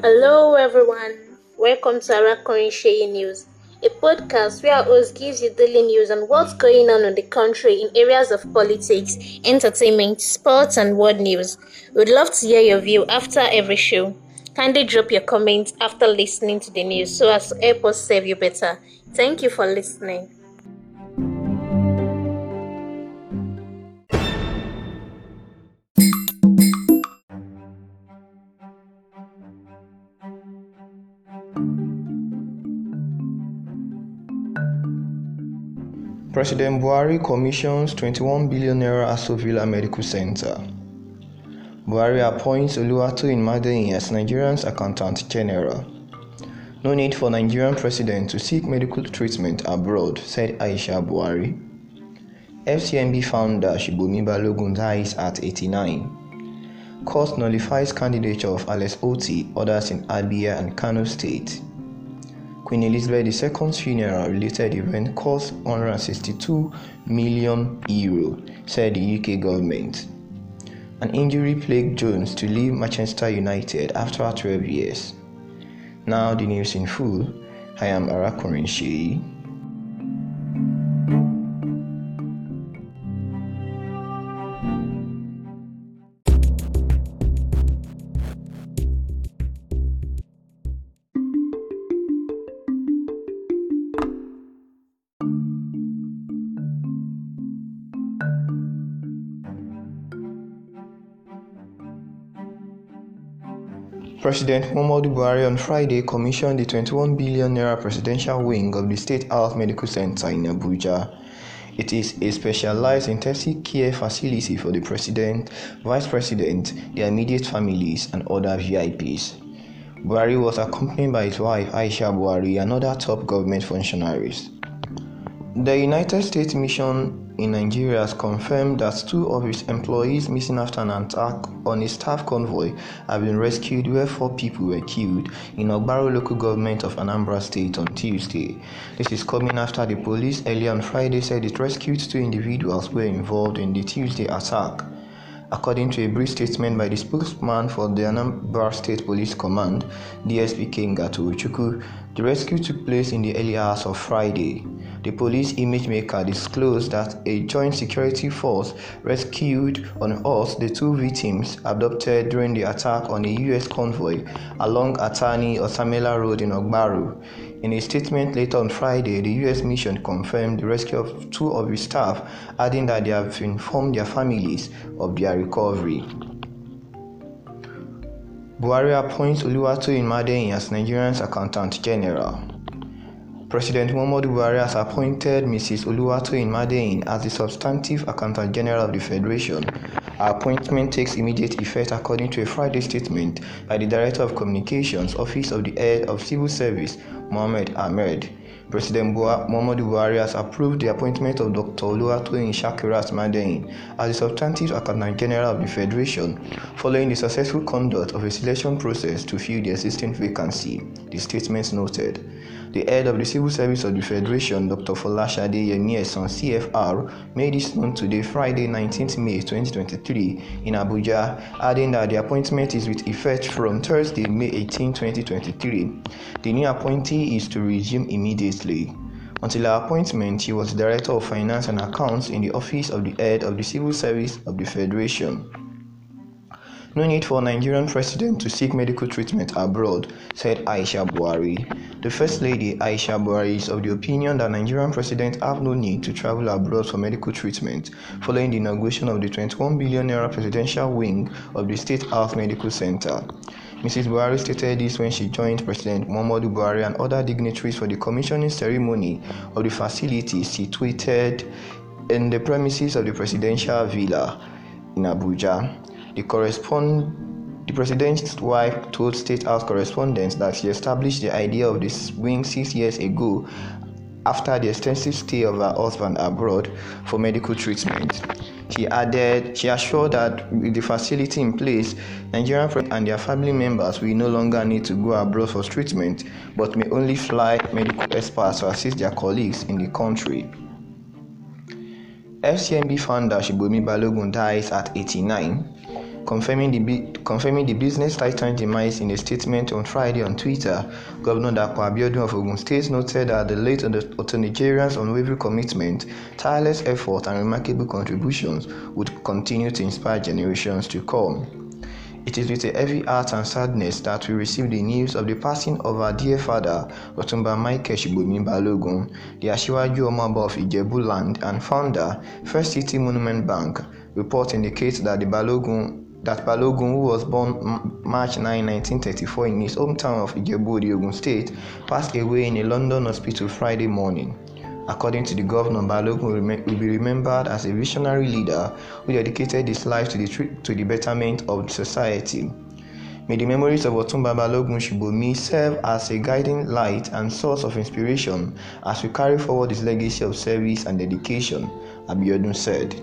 Hello everyone, welcome to Arakorin Sheyi News, a podcast where our host gives you daily news on what's going on in the country in areas of politics, entertainment, sports and world news. We'd love to hear your view after every show. Kindly drop your comments after listening to the news so as to help us serve you better. Thank you for listening. President Buhari commissions 21 billion naira Aso Villa Medical Center. Buhari appoints Oluwatoyin Madein as Nigeria's Accountant General. No need for Nigerian president to seek medical treatment abroad, said Aisha Buhari. FCMB founder Subomi Balogun dies at 89. Court nullifies candidature of Alex Otti, others in Abia and Kano State. Queen Elizabeth II's funeral-related event cost €162 million, said the UK government. An injury plagued Jones to leave Manchester United after 12 years. Now the news in full. I am Arakorin Sheyi. President Muhammadu Buhari on Friday commissioned the 21 billion naira presidential wing of the State Health Medical Center in Abuja. It is a specialized intensive care facility for the President, Vice President, their immediate families and other VIPs. Buhari was accompanied by his wife Aisha Buhari and other top government functionaries. The United States mission in Nigeria has confirmed that two of its employees missing after an attack on a staff convoy have been rescued, where four people were killed in Ogbaro local government of Anambra State on Tuesday. This is coming after the police earlier on Friday said it rescued two individuals were involved in the Tuesday attack. According to a brief statement by the spokesman for the Anambra State Police Command, DSP Ngato Chuku, the rescue took place in the early hours of Friday. The police image maker disclosed that a joint security force rescued on horse the two victims abducted during the attack on a U.S. convoy along Atani Osamela Road in Ogbaru. In a statement later on Friday, the U.S. mission confirmed the rescue of two of its staff, adding that they have informed their families of their recovery. Buhari appoints Oluwatoyin Madein as Nigeria's Accountant General. President Muhammadu Buhari has appointed Mrs. Oluwatoyin Madein as the substantive Accountant General of the Federation. Her appointment takes immediate effect, according to a Friday statement by the Director of Communications, Office of the Head of Civil Service, Mohamed Ahmed. President Muhammadu Buhari has approved the appointment of Dr. Oluwatoyin Shakirat Madein as the substantive Accountant General of the Federation, following the successful conduct of a selection process to fill the existing vacancy, the statement noted. The head of the civil service of the Federation, Dr. Folashade Yemie-Esan, CFR, made this known today, Friday, 19th May 2023, in Abuja, adding that the appointment is with effect from Thursday, May 18, 2023. The new appointee is to resume immediately. Until her appointment, she was Director of Finance and Accounts in the Office of the Head of the Civil Service of the Federation. No need for Nigerian president to seek medical treatment abroad, said Aisha Buhari. The First Lady Aisha Buhari is of the opinion that Nigerian president have no need to travel abroad for medical treatment, following the inauguration of the 21 billion naira presidential wing of the State Health Medical Center. Mrs. Buhari stated this when she joined President Muhammadu Buhari and other dignitaries for the commissioning ceremony of the facility situated in the premises of the presidential villa in Abuja. The president's wife told State House correspondents that she established the idea of this wing 6 years ago after the extensive stay of her husband abroad for medical treatment. She assured that with the facility in place, Nigerian friends and their family members will no longer need to go abroad for treatment, but may only fly medical experts to assist their colleagues in the country. FCMB founder Subomi Balogun dies at 89. Confirming the business titan's demise in a statement on Friday on Twitter, Governor Dapo Abiodun of Ogun State noted that the late Auto Nigerian's unwavering commitment, tireless effort, and remarkable contributions would continue to inspire generations to come. It is with a heavy heart and sadness that we receive the news of the passing of our dear father, Rotumba Mike Shobunin Balogun, the Asiwaju Omoba of Ijebu Land and founder, First City Monument Bank. Reports indicate that Balogun, who was born March 9, 1934 in his hometown of Ijebu, the Ogun State, passed away in a London hospital Friday morning. According to the governor, Balogun will be remembered as a visionary leader who dedicated his life to the betterment of society. May the memories of Otumba Balogun Shibomi serve as a guiding light and source of inspiration as we carry forward his legacy of service and dedication, Abiodun said.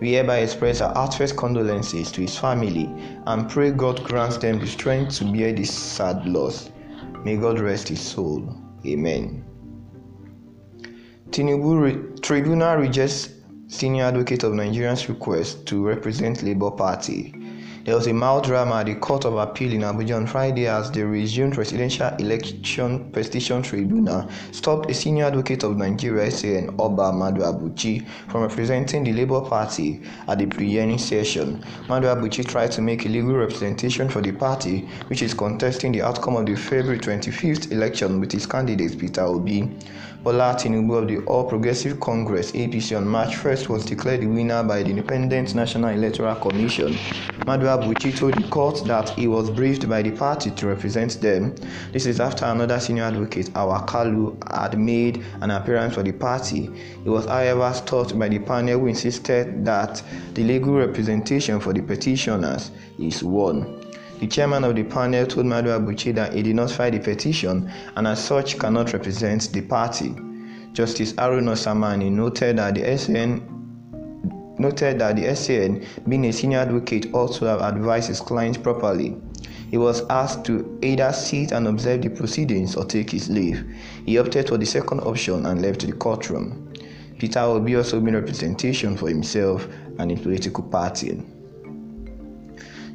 We hereby express our heartfelt condolences to his family and pray God grants them the strength to bear this sad loss. May God rest his soul. Amen. Tinubu Tribunal rejects senior advocate of Nigerians' request to represent Labour Party. There was a mild drama at the Court of Appeal in Abuja on Friday as the resumed presidential election petition tribunal stopped a senior advocate of Nigeria, SAN Oba Maduabuchi, from representing the Labour Party at the pre-hearing session. Maduabuchi tried to make a legal representation for the party, which is contesting the outcome of the February 25th election with his candidate Peter Obi. Ola Tinubu of the All Progressive Congress (APC) on March 1st was declared the winner by the Independent National Electoral Commission. Maduabuchi told the court that he was briefed by the party to represent them. This is after another senior advocate, Awakalu, had made an appearance for the party. He was, however, stopped by the panel who insisted that the legal representation for the petitioners is won. The chairman of the panel told Maduabuchi that he did not file the petition and as such cannot represent the party. Justice Aaron Osamani noted that the SAN, being a senior advocate, also have advised his client properly. He was asked to either sit and observe the proceedings or take his leave. He opted for the second option and left the courtroom. Peter Obi also made representation for himself and his political party.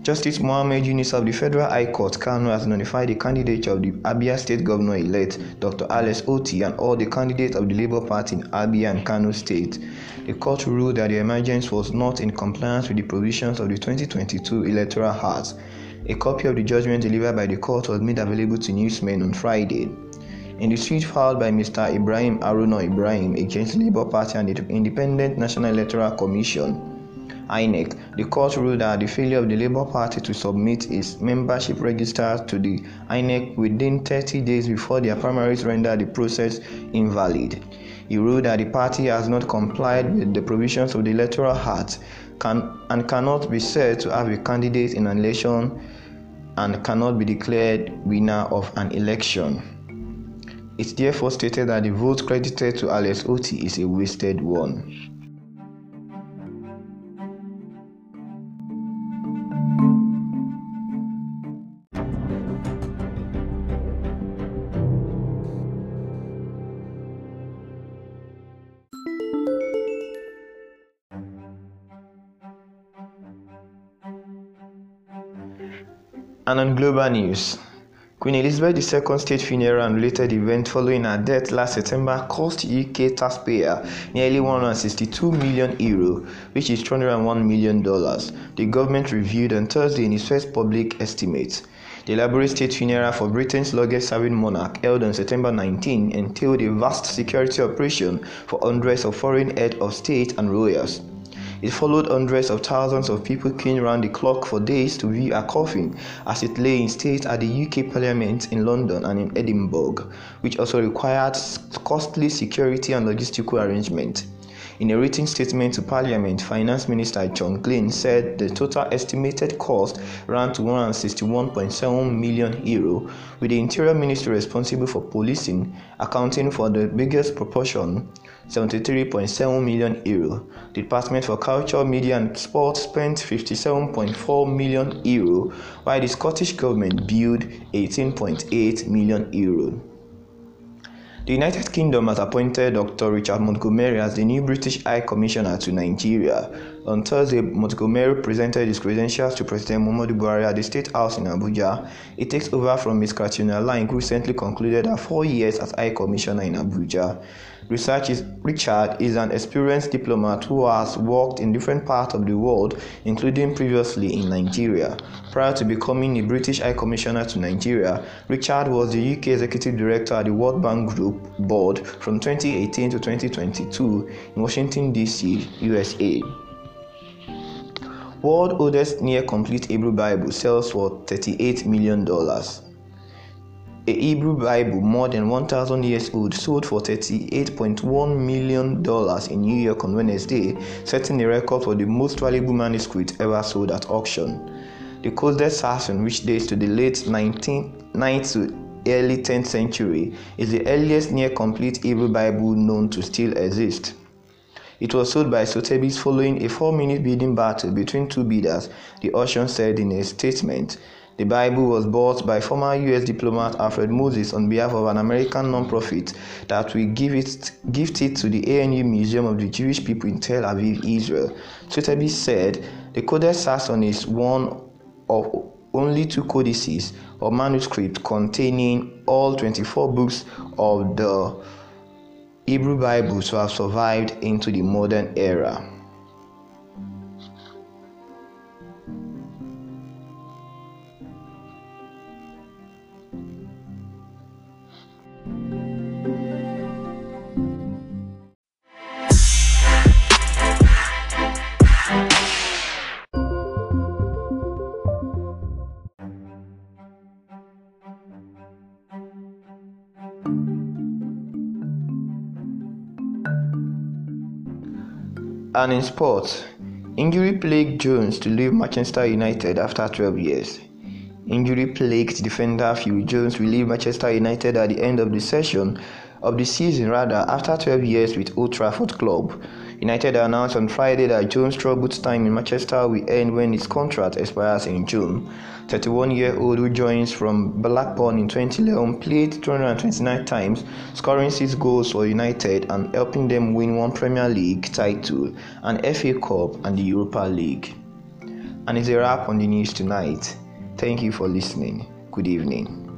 Justice Mohamed Yunus of the Federal High Court, Kano, has notified the candidate of the Abia State Governor-elect, Dr. Alex Otti, and all the candidates of the Labour Party in Abia and Kano State. The court ruled that the emergence was not in compliance with the provisions of the 2022 Electoral Act. A copy of the judgment delivered by the court was made available to newsmen on Friday. In the suit filed by Mr. Ibrahim Aruna Ibrahim against the Labour Party and the Independent National Electoral Commission, INEC, the court ruled that the failure of the Labour Party to submit its membership register to the INEC within 30 days before their primaries rendered the process invalid. He ruled that the party has not complied with the provisions of the Electoral Act and cannot be said to have a candidate in an election and cannot be declared winner of an election. It therefore stated that the vote credited to Alex Otti is a wasted one. And on global news, Queen Elizabeth II's state funeral and related event following her death last September cost UK taxpayer nearly €162 million, which is $201 million, the government reviewed on Thursday in its first public estimate. The elaborate state funeral for Britain's longest-serving monarch, held on September 19, entailed a vast security operation for hundreds of foreign heads of state and royals. It followed hundreds of thousands of people queuing round the clock for days to view her coffin as it lay in state at the UK Parliament in London and in Edinburgh, which also required costly security and logistical arrangements. In a written statement to Parliament, Finance Minister John Glen said the total estimated cost ran to €161.7 million, with the Interior Ministry responsible for policing accounting for the biggest proportion, €73.7 million. The Department for Culture, Media and Sport spent €57.4 million, while the Scottish Government billed €18.8 million. The United Kingdom has appointed Dr. Richard Montgomery as the new British High Commissioner to Nigeria. On Thursday, Montgomery presented his credentials to President Muhammadu Buhari at the State House in Abuja. He takes over from Ms. Kratina Lang, who recently concluded her 4 years as High Commissioner in Abuja. Richard is an experienced diplomat who has worked in different parts of the world, including previously in Nigeria. Prior to becoming a British High Commissioner to Nigeria, Richard was the UK Executive Director at the World Bank Group Board from 2018 to 2022 in Washington, D.C., USA. World's oldest near-complete Hebrew Bible sells for $38 million. A Hebrew Bible more than 1,000 years old sold for $38.1 million in New York on Wednesday, setting a record for the most valuable manuscript ever sold at auction. The Codex Sassoon, which dates to the late 9th to early 10th century, is the earliest near-complete Hebrew Bible known to still exist. It was sold by Sotheby's following a 4-minute bidding battle between two bidders, the auction said in a statement. The Bible was bought by former U.S. diplomat Alfred Moses on behalf of an American nonprofit that will gift it to the ANU Museum of the Jewish People in Tel Aviv, Israel. Sotheby's said the Codex Sassoon is one of only two codices or manuscripts containing all 24 books of the Hebrew Bible to have survived into the modern era. And in sports, injury plagued Jones to leave Manchester United after 12 years. Injury-plagued defender Phil Jones will leave Manchester United at the end of the season after 12 years with Old Trafford Club. United announced on Friday that Jones' troubled time in Manchester will end when his contract expires in June. 31-year-old who joins from Blackburn in 2011 played 229 times, scoring 6 goals for United and helping them win one Premier League title, an FA Cup and the Europa League. And it's a wrap on the news tonight. Thank you for listening. Good evening.